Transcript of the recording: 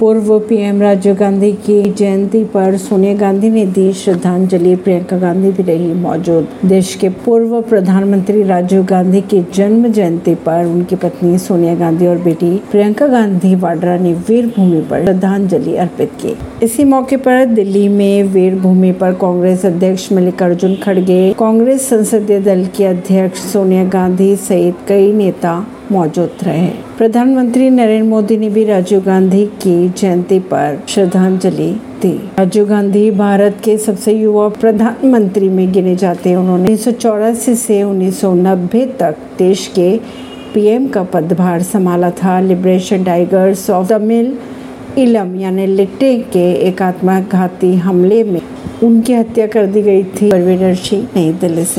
पूर्व पीएम राजीव गांधी की जयंती पर सोनिया गांधी ने दी श्रद्धांजलि, प्रियंका गांधी भी रही मौजूद। देश के पूर्व प्रधानमंत्री राजीव गांधी के जन्म जयंती पर उनकी पत्नी सोनिया गांधी और बेटी प्रियंका गांधी वाड्रा ने वीर भूमि पर श्रद्धांजलि अर्पित की। इसी मौके पर दिल्ली में वीर भूमि पर कांग्रेस अध्यक्ष मल्लिकार्जुन खड़गे, कांग्रेस संसदीय दल के अध्यक्ष सोनिया गांधी सहित कई नेता मौजूद रहे। प्रधानमंत्री नरेंद्र मोदी ने भी राजीव गांधी की जयंती पर श्रद्धांजलि दी। राजीव गांधी भारत के सबसे युवा प्रधानमंत्री में गिने जाते हैं। उन्होंने 1984 से 1990 तक देश के पीएम का पदभार संभाला था। लिबरेशन टाइगर्स ऑफ तमिल इलम यानी लिट्टे के एक आत्मघाती हमले में उनकी हत्या कर दी गई थी। परवीन सिंह, नई दिल्ली से।